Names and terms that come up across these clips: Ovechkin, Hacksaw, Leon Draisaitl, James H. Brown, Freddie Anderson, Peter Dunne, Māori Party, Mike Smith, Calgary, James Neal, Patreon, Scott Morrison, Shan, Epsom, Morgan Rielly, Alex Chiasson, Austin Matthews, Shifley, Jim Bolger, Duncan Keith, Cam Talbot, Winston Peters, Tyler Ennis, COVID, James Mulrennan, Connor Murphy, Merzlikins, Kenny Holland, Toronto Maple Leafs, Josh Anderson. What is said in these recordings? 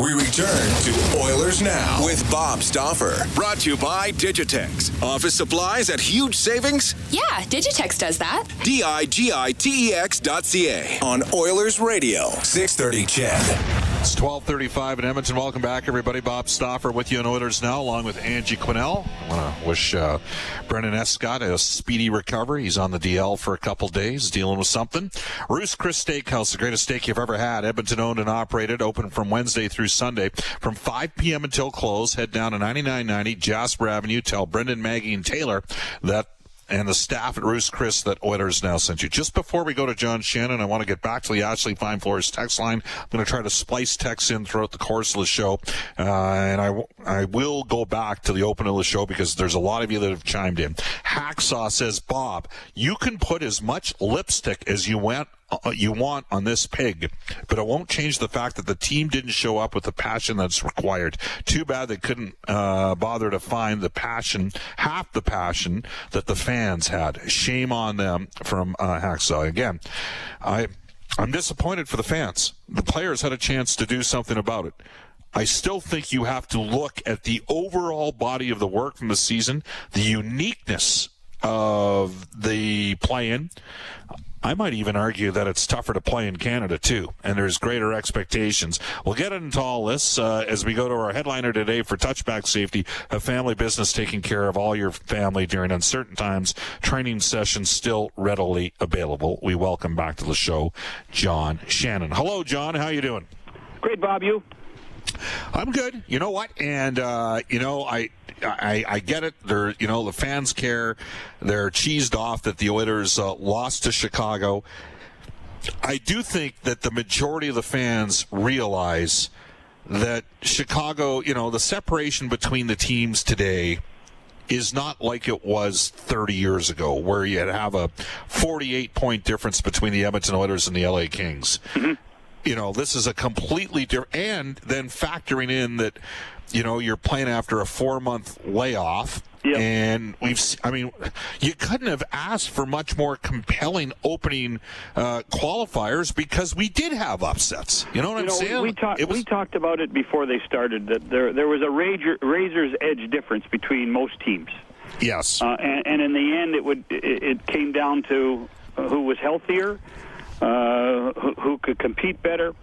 We return to Oilers Now with Bob Stauffer. Brought to you by Digitex. Office supplies at huge savings? Yeah, Digitex does that. Digitex.ca on Oilers Radio, 630 CHED. It's 12:35 in Edmonton. Welcome back, everybody. Bob Stauffer with you on Oilers Now, along with Angie Quinnell. I want to wish Brendan S. Scott a speedy recovery. He's on the DL for a couple days, dealing with something. Ruth's Chris Steakhouse, the greatest steak you've ever had. Edmonton owned and operated, open from Wednesday through Sunday from 5 p.m. until close. Head down to 9990 Jasper Avenue. Tell Brendan, Maggie, and Taylor that and the staff at Ruth's Chris that Oilers Now sent you. Just before we go to John Shannon, I want to get back to the Ashley Fine Flores text line. I'm going to try to splice texts in throughout the course of the show. And I will go back to the opening of the show because there's a lot of you that have chimed in. Hacksaw says, Bob, you can put as much lipstick as you want on this pig, but it won't change the fact that the team didn't show up with the passion that's required. Too bad they couldn't bother to find the passion, half the passion that the fans had. Shame on them from Hacksaw. Again, I'm disappointed for the fans. The players had a chance to do something about it. I still think you have to look at the overall body of the work from the season, the uniqueness of the play-in. I might even argue that it's tougher to play in Canada, too, and there's greater expectations. We'll get into all this as we go to our headliner today for Touchback Safety, a family business taking care of all your family during uncertain times. Training sessions still readily available. We welcome back to the show John Shannon. Hello, John. How you doing? Great, Bob. You? I'm good. You know what? And, I get it. They're, the fans care. They're cheesed off that the Oilers lost to Chicago. I do think that the majority of the fans realize that Chicago, the separation between the teams today is not like it was 30 years ago, where you'd have a 48-point difference between the Edmonton Oilers and the LA Kings. Mm-hmm. This is a completely different, and then factoring in that, you're playing after a 4-month layoff. Yep. And you couldn't have asked for much more compelling opening qualifiers because we did have upsets. You know what I'm saying? We talked about it before they started, that there was a razor's edge difference between most teams. Yes. And in the end, it came down to who was healthier, who could compete better,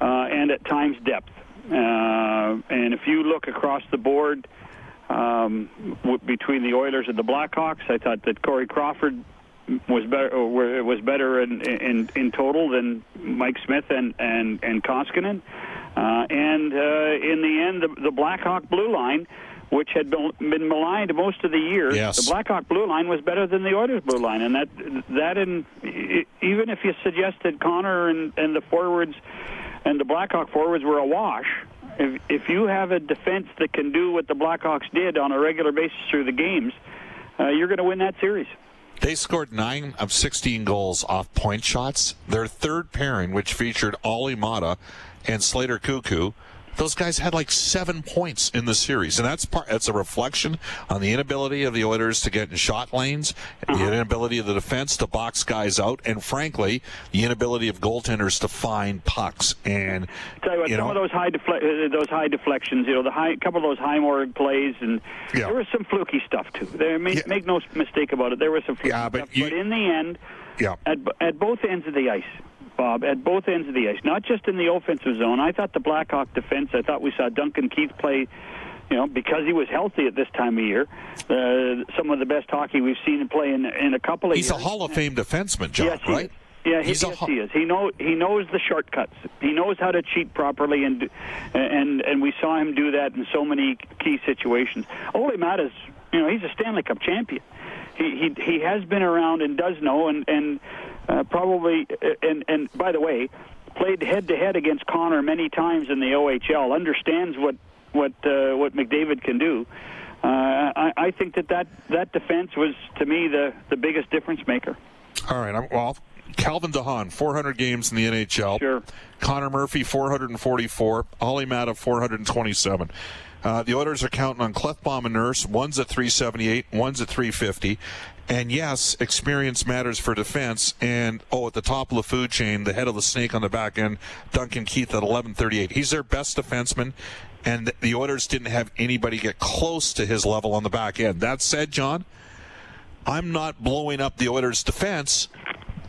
and at times depth. And if you look across the board between the Oilers and the Blackhawks, I thought that Corey Crawford was better in total than Mike Smith and Koskinen. In the end, the Blackhawk blue line, which had been maligned most of the year, yes. The Blackhawk blue line was better than the Oilers blue line, and even if you suggested Connor and the forwards and the Blackhawk forwards were a wash, if you have a defense that can do what the Blackhawks did on a regular basis through the games, you're going to win that series. They scored 9 of 16 goals off point shots. Their third pairing, which featured Ollie Mata and Slater Cuckoo, those guys had like 7 points in the series, and that's a reflection on the inability of the Oilers to get in shot lanes, uh-huh. The inability of the defense to box guys out, and frankly, the inability of goaltenders to find pucks. And tell you what, some of those high deflections, couple of those high Morg plays, and yeah. There was some fluky stuff too. Make no mistake about it, there was some fluky stuff. But in the end, yeah. at both ends of the ice. Bob, at both ends of the ice, not just in the offensive zone. I thought the Blackhawk defense, I thought we saw Duncan Keith play, because he was healthy at this time of year, some of the best hockey we've seen him play in a couple of years. He's a Hall of Fame defenseman, John, yes, right? He is. He knows the shortcuts. He knows how to cheat properly, and we saw him do that in so many key situations. Ole Maatta, he's a Stanley Cup champion. He has been around and does know, and by the way, played head-to-head against Connor many times in the OHL, understands what McDavid can do. I think that defense was, to me, the biggest difference maker. All right. Calvin DeHaan, 400 games in the NHL. Sure. Connor Murphy, 444. Ollie Mata, 427. The Oilers are counting on Klefbom and Nurse. One's at 378, one's at 350. And, yes, experience matters for defense. And, at the top of the food chain, the head of the snake on the back end, Duncan Keith at 1138. He's their best defenseman, and the Oilers didn't have anybody get close to his level on the back end. That said, John, I'm not blowing up the Oilers' defense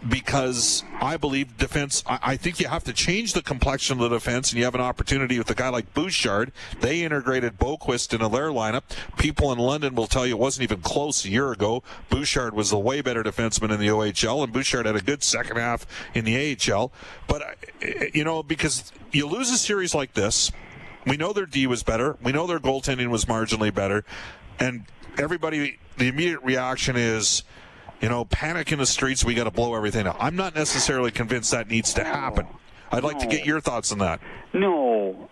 because I believe defense, I think you have to change the complexion of the defense, and you have an opportunity with a guy like Bouchard. They integrated Boquist into their lineup. People in London will tell you it wasn't even close a year ago. Bouchard was the way better defenseman in the OHL, and Bouchard had a good second half in the AHL. But, because you lose a series like this, we know their D was better. We know their goaltending was marginally better. And everybody, the immediate reaction is, panic in the streets, we got to blow everything up. I'm not necessarily convinced that needs to happen. I'd like to get your thoughts on that. No.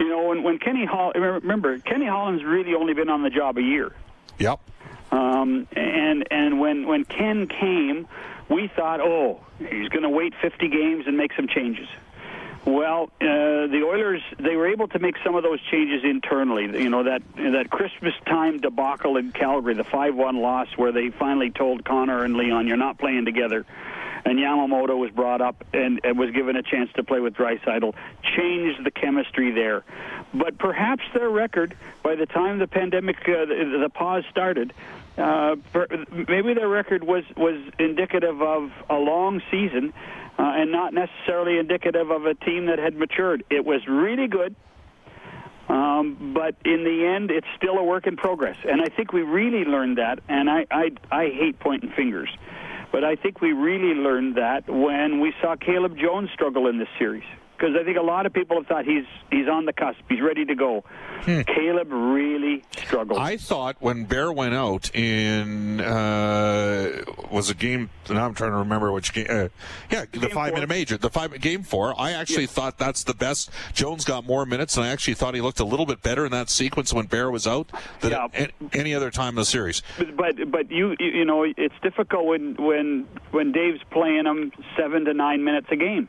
When Kenny Holland, remember, Kenny Holland's really only been on the job a year. Yep. And when Ken came, we thought, he's going to wait 50 games and make some changes. Well, the Oilers, they were able to make some of those changes internally. That Christmas time debacle in Calgary, the 5-1 loss where they finally told Connor and Leon, you're not playing together. And Yamamoto was brought up and was given a chance to play with Dreisaitl, changed the chemistry there. But perhaps their record, by the time the pandemic, the pause started, maybe their record was indicative of a long season. And not necessarily indicative of a team that had matured. It was really good, but in the end, it's still a work in progress. And I think we really learned that, and I hate pointing fingers, but I think we really learned that when we saw Caleb Jones struggle in this series, because I think a lot of people have thought he's on the cusp, he's ready to go. Caleb really struggled. I thought when Bear went out in was a game, now I'm trying to remember which game. The 5-minute major, game 4. I actually thought that's the best. Jones got more minutes, and I actually thought he looked a little bit better in that sequence when Bear was out than any other time in the series. But you know it's difficult when Dave's playing him 7 to 9 minutes a game.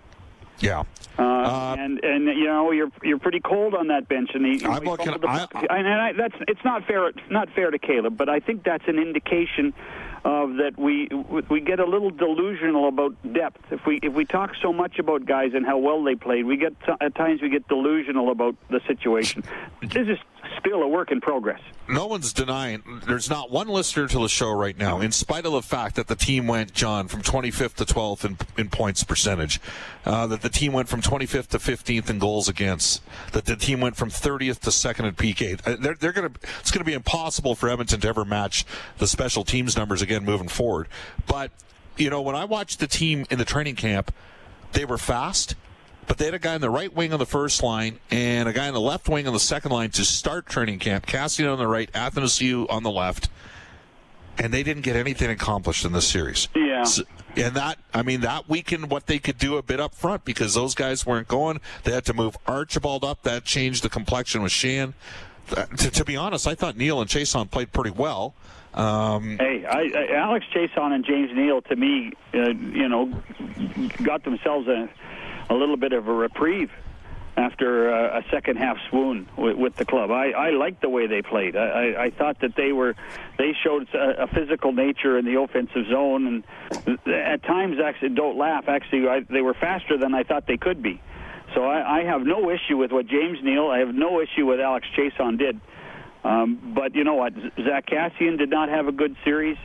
Yeah, and you're pretty cold on that bench, and it's not fair. It's not fair to Caleb, but I think that's an indication of that we get a little delusional about depth. If we talk so much about guys and how well they played, at times we get delusional about the situation. This is still a work in progress. No one's denying. There's not one listener to the show right now, in spite of the fact that the team went, John, from 25th to 12th in points percentage, that the team went from 25th to 15th in goals against, that the team went from 30th to 2nd in PK. It's going to be impossible for Edmonton to ever match the special teams numbers again moving forward. But, when I watched the team in the training camp, they were fast. But they had a guy in the right wing on the first line and a guy in the left wing on the second line to start training camp. Koskinen on the right, Athens U on the left. And they didn't get anything accomplished in this series. Yeah. So, and that weakened what they could do a bit up front because those guys weren't going. They had to move Archibald up. That changed the complexion with Shan. To be honest, I thought Neal and Chiasson played pretty well. Alex Chiasson and James Neal, to me, got themselves a little bit of a reprieve after a second half swoon with the club. I liked the way they played. I thought that they showed a physical nature in the offensive zone, and at times actually don't laugh. Actually, they were faster than I thought they could be. So I have no issue with what James Neal. I have no issue with Alex Chiasson did. But you know what, Zach Kassian did not have a good series.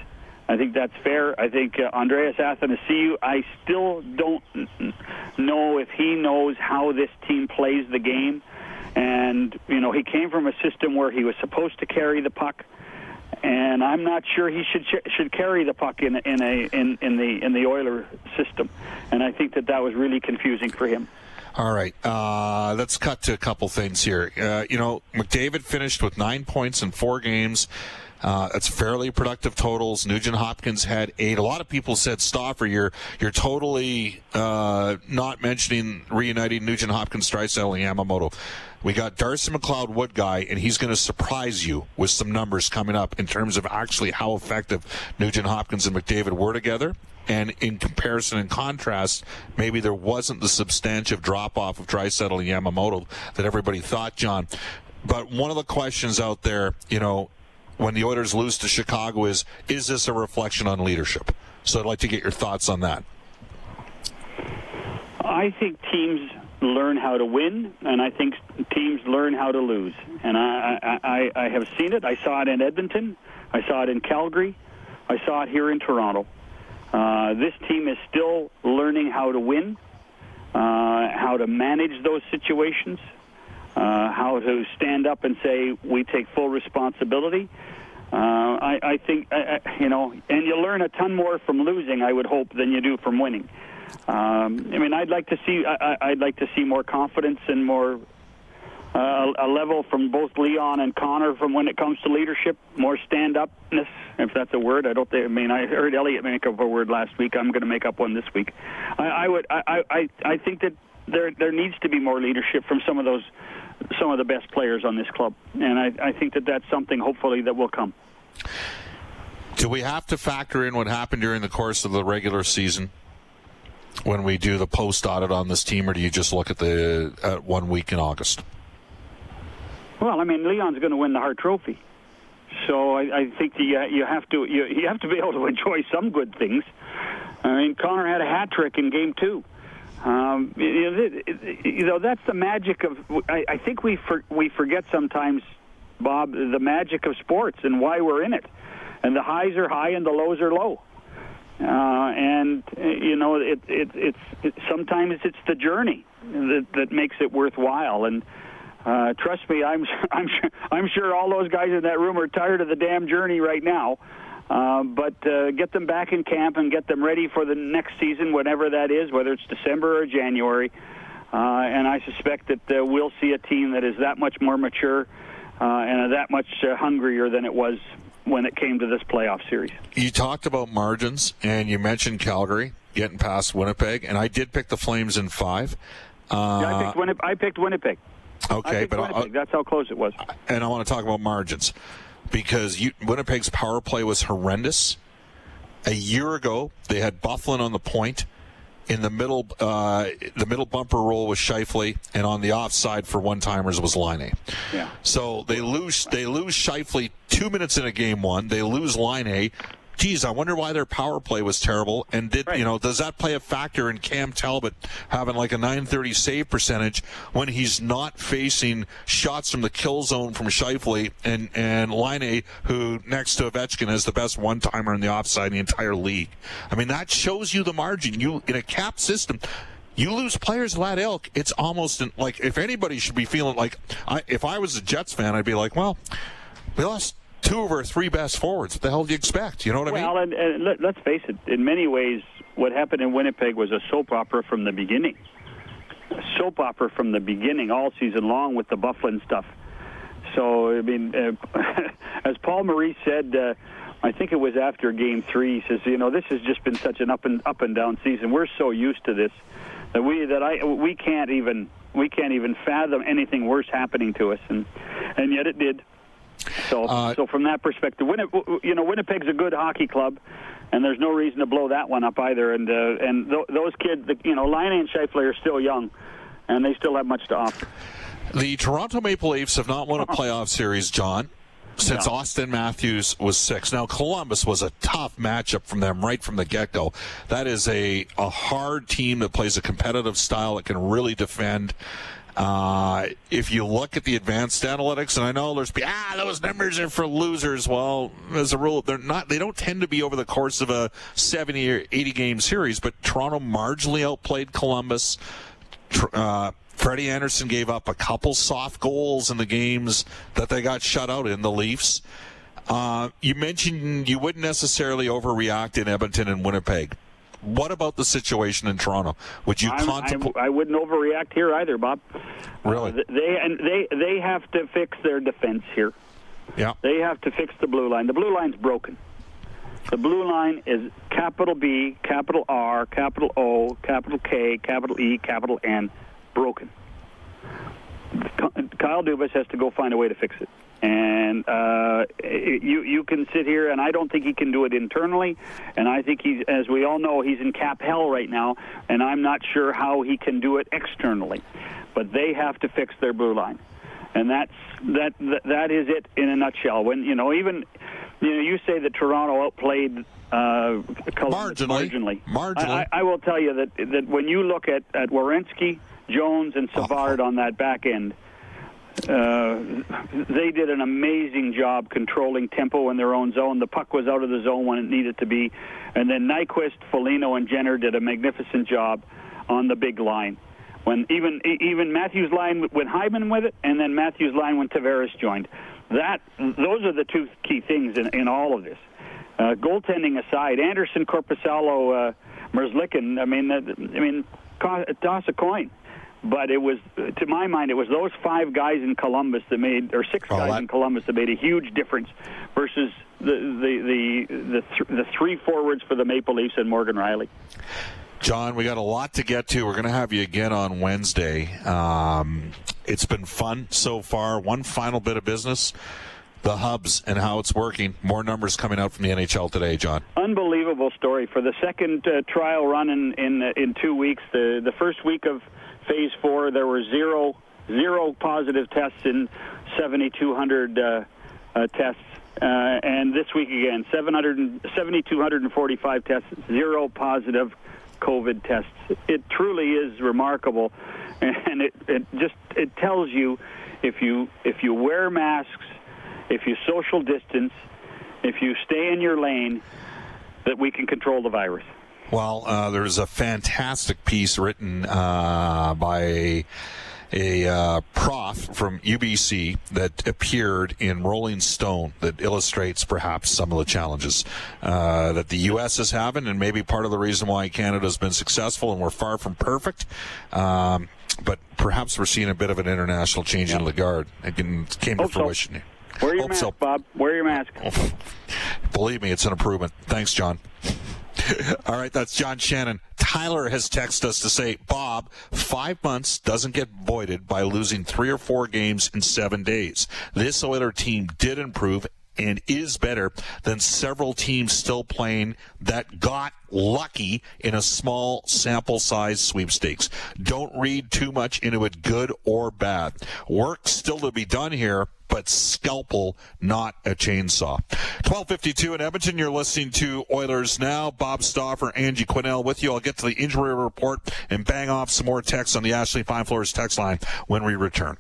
I think that's fair. I think Andreas Athanasiou, I still don't know if he knows how this team plays the game. And, he came from a system where he was supposed to carry the puck. And I'm not sure he should carry the puck in the Oiler system. And I think that was really confusing for him. All right, let's cut to a couple things here. McDavid finished with 9 points in 4 games. That's fairly productive totals. Nugent Hopkins had 8. A lot of people said, Stauffer, you're totally not mentioning reuniting Nugent Hopkins, Dreisaitl, and Yamamoto. We got Darcy McLeod, Wood Guy, and he's going to surprise you with some numbers coming up in terms of actually how effective Nugent Hopkins and McDavid were together And in comparison and contrast, maybe there wasn't the substantive drop-off of Draisaitl and Yamamoto that everybody thought, John. But one of the questions out there, you know, when the Oilers lose to Chicago is this a reflection on leadership? So I'd like to get your thoughts on that. I think teams learn how to win, and I think teams learn how to lose. And I have seen it. I saw it in Edmonton. I saw it in Calgary. I saw it here in Toronto. This team is still learning how to win, how to manage those situations, how to stand up and say, we take full responsibility. I think, you know, and you learn a ton more from losing, I would hope, than you do from winning. I mean, I'd like to see more confidence and more a level from both Leon and Connor from when it comes to leadership, more stand-upness, if that's a word. I don't think. I mean, I heard Elliot make up a word last week. I'm going to make up one this week. I think that there needs to be more leadership from some of the best players on this club, and I think that that's something hopefully that will come. Do we have to factor in what happened during the course of the regular season when we do the post audit on this team, or do you just look at the 1 week in August? Well, I mean, Leon's going to win the Hart Trophy, so I think you have to be able to enjoy some good things. I mean, Connor had a hat trick in Game 2. You know, that's the magic of. I think we forget sometimes, Bob, the magic of sports and why we're in it, and the highs are high and the lows are low. And you know, sometimes it's the journey that makes it worthwhile. And trust me, I'm sure all those guys in that room are tired of the damn journey right now. But get them back in camp and get them ready for the next season, whenever that is, whether it's December or January. And I suspect that we'll see a team that is that much more mature and that much hungrier than it was when it came to this playoff series. You talked about margins, and you mentioned Calgary getting past Winnipeg, and I did pick the Flames in 5. Yeah, I picked Winnipeg. Okay, Winnipeg. That's how close it was. And I want to talk about margins, because Winnipeg's power play was horrendous. A year ago, they had Bufflin on the point. In the middle bumper roll was Shifley, and on the offside for one-timers was Line A. Yeah. So they lose Shifley 2 minutes into Game 1. They lose Line A. Geez, I wonder why their power play was terrible. And you know, does that play a factor in Cam Talbot having like a 930 save percentage when he's not facing shots from the kill zone from Shifley and Line A, who next to Ovechkin has the best one-timer in the offside in the entire league? I mean, that shows you the margin. You, in a cap system, you lose players of that ilk, it's almost like, if anybody should be feeling like, if I was a Jets fan, I'd be like, well, we lost 2 of our 3 best forwards. What the hell do you expect? You know what I mean? Well, and let's face it. In many ways, what happened in Winnipeg was a soap opera from the beginning. A soap opera from the beginning, all season long, with the Bufflin stuff. So, I mean, as Paul Maurice said, I think it was after Game 3, he says, you know, this has just been such an up and down season. We're so used to this that we can't even fathom anything worse happening to us, and yet it did. So from that perspective, Winnipeg's a good hockey club, and there's no reason to blow that one up either. And those kids, you know, Line and Scheifele are still young, and they still have much to offer. The Toronto Maple Leafs have not won a playoff series, John, since Austin Matthews was 6. Now, Columbus was a tough matchup from them right from the get-go. That is a hard team that plays a competitive style that can really defend. If you look at the advanced analytics, and I know there's those numbers are for losers. Well, as a rule, they're not. They don't tend to be over the course of a 70 or 80 game series. But Toronto marginally outplayed Columbus. Freddie Anderson gave up a couple soft goals in the games that they got shut out in, the Leafs. You mentioned you wouldn't necessarily overreact in Edmonton and Winnipeg. What about the situation in Toronto? Would you contemplate? I wouldn't overreact here either, Bob. Really? They have to fix their defense here. Yeah. They have to fix the blue line. The blue line's broken. The blue line is capital B, capital R, capital O, capital K, capital E, capital N, broken. Kyle Dubas has to go find a way to fix it. And you can sit here, and I don't think he can do it internally. And I think he's, as we all know, he's in cap hell right now, and I'm not sure how he can do it externally. But they have to fix their blue line, and that is it in a nutshell. When you say that Toronto outplayed Columbus marginally. I will tell you that when you look at Werenski, Jones, and Savard on that back end. They did an amazing job controlling tempo in their own zone. The puck was out of the zone when it needed to be. And then Nyquist, Foligno, and Jenner did a magnificent job on the big line. When even Matthews' line when Hyman with it, and then Matthews' line when Tavares joined. Those are the two key things in all of this. Goaltending aside, Anderson, Korpisalo, Merzlikins, I mean, toss a coin. But it was, to my mind, it was those five guys in Columbus that made, or six guys in Columbus that made a huge difference versus the three forwards for the Maple Leafs and Morgan Rielly. John, we got a lot to get to. We're going to have you again on Wednesday. It's been fun so far. One final bit of business. The Hubs and how it's working. More numbers coming out from the NHL today, John. Unbelievable story. For the second trial run in 2 weeks, the first week of Phase 4, there were zero positive tests in 7,200 tests. And this week again, 7,245 tests, zero positive COVID tests. It truly is remarkable. And it tells you if you wear masks, if you social distance, if you stay in your lane, that we can control the virus. Well, there's a fantastic piece written by a prof from UBC that appeared in Rolling Stone that illustrates perhaps some of the challenges that the U.S. is having, and maybe part of the reason why Canada's been successful, and we're far from perfect. But perhaps we're seeing a bit of an international change in the guard. It came to fruition. Wear your mask, Bob. Wear your mask. Believe me, it's an improvement. Thanks, John. All right, that's John Shannon. Tyler has texted us to say, Bob, 5 months doesn't get voided by losing 3 or 4 games in 7 days. This Oilers team did improve and is better than several teams still playing that got lucky in a small sample size sweepstakes. Don't read too much into it, good or bad. Work still to be done here, but scalpel, not a chainsaw. 12:52 in Edmonton. You're listening to Oilers Now. Bob Stauffer, Angie Quinnell with you. I'll get to the injury report and bang off some more texts on the Ashley Fine Flores text line when we return.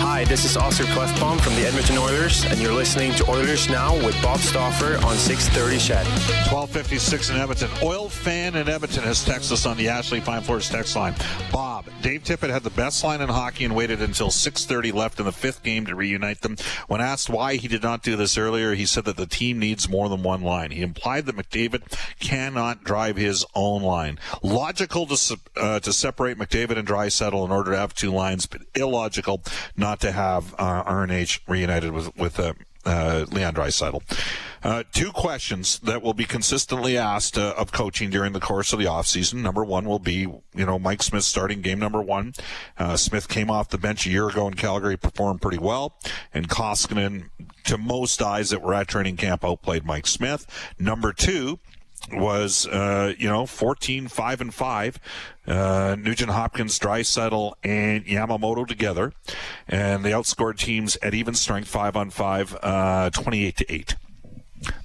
Hi, this is Oscar Klefbom from the Edmonton Oilers, and you're listening to Oilers Now with Bob Stauffer on 630 Chat. 12:56 in Edmonton. Oil fan in Edmonton has texted us on the Ashley Fine Flores text line. Bob, Dave Tippett had the best line in hockey and waited until 6:30 left in the 5th game to reunite them. When asked why he did not do this earlier, he said that the team needs more than one line. He implied that McDavid cannot drive his own line. Logical to separate McDavid and Draisaitl in order to have two lines, but illogical not to have RNH reunited with Leon Draisaitl. Two questions that will be consistently asked of coaching during the course of the offseason. Number one will be, Mike Smith starting game number one. Smith came off the bench a year ago in Calgary, performed pretty well. And Koskinen, to most eyes that were at training camp, outplayed Mike Smith. Number two was, 14-5-5. Nugent Hopkins, Draisaitl, and Yamamoto together. And they outscored teams at even strength 5-on-5, 28-8.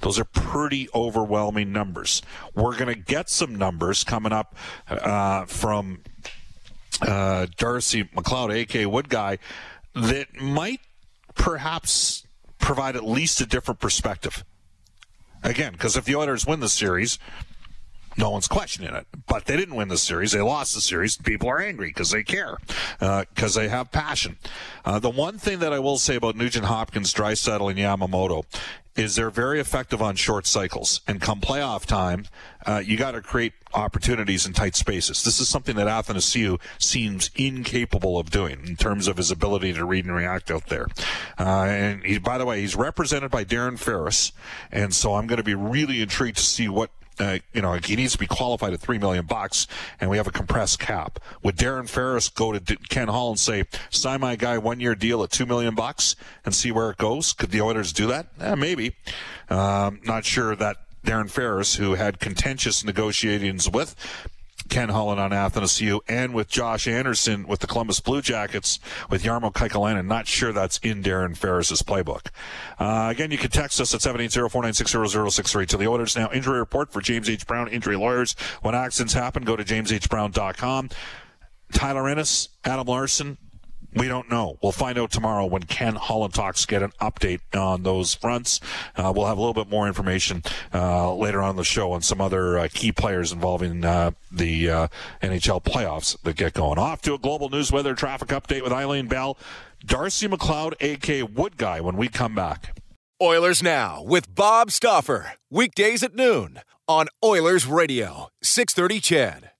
Those are pretty overwhelming numbers. We're going to get some numbers coming up from Darcy McLeod, a.k.a. Wood Guy, that might perhaps provide at least a different perspective. Again, because if the Oilers win the series, no one's questioning it. But they didn't win the series. They lost the series. People are angry because they care, because they have passion. The one thing that I will say about Nugent Hopkins, Draisaitl, and Yamamoto is they're very effective on short cycles. And come playoff time, you got to create opportunities in tight spaces. This is something that Athens U seems incapable of doing in terms of his ability to read and react out there. And by the way, he's represented by Darren Ferris. And so I'm going to be really intrigued to see what he needs to be qualified at $3 million, and we have a compressed cap. Would Darren Ferris go to Ken Hall and say, sign my guy 1-year deal at $2 million and see where it goes? Could the Oilers do that? Maybe. Not sure that Darren Ferris, who had contentious negotiations with Ken Holland on Athens U and with Josh Anderson with the Columbus Blue Jackets with Jarmo Kaikalainen, not sure that's in Darren Ferris's playbook. Again, you can text us at 780-496-0063 to the Oilers Now Injury Report for James H. Brown Injury Lawyers. When accidents happen, go to jameshbrown.com. Tyler Ennis, Adam Larson, we don't know. We'll find out tomorrow when Ken Holland talks, get an update on those fronts. We'll have a little bit more information later on in the show on some other key players involving the NHL playoffs that get going. Off to a global news weather traffic update with Eileen Bell, Darcy McLeod, a.k.a. Wood Guy, when we come back. Oilers Now with Bob Stauffer, weekdays at noon on Oilers Radio, 630 CHED.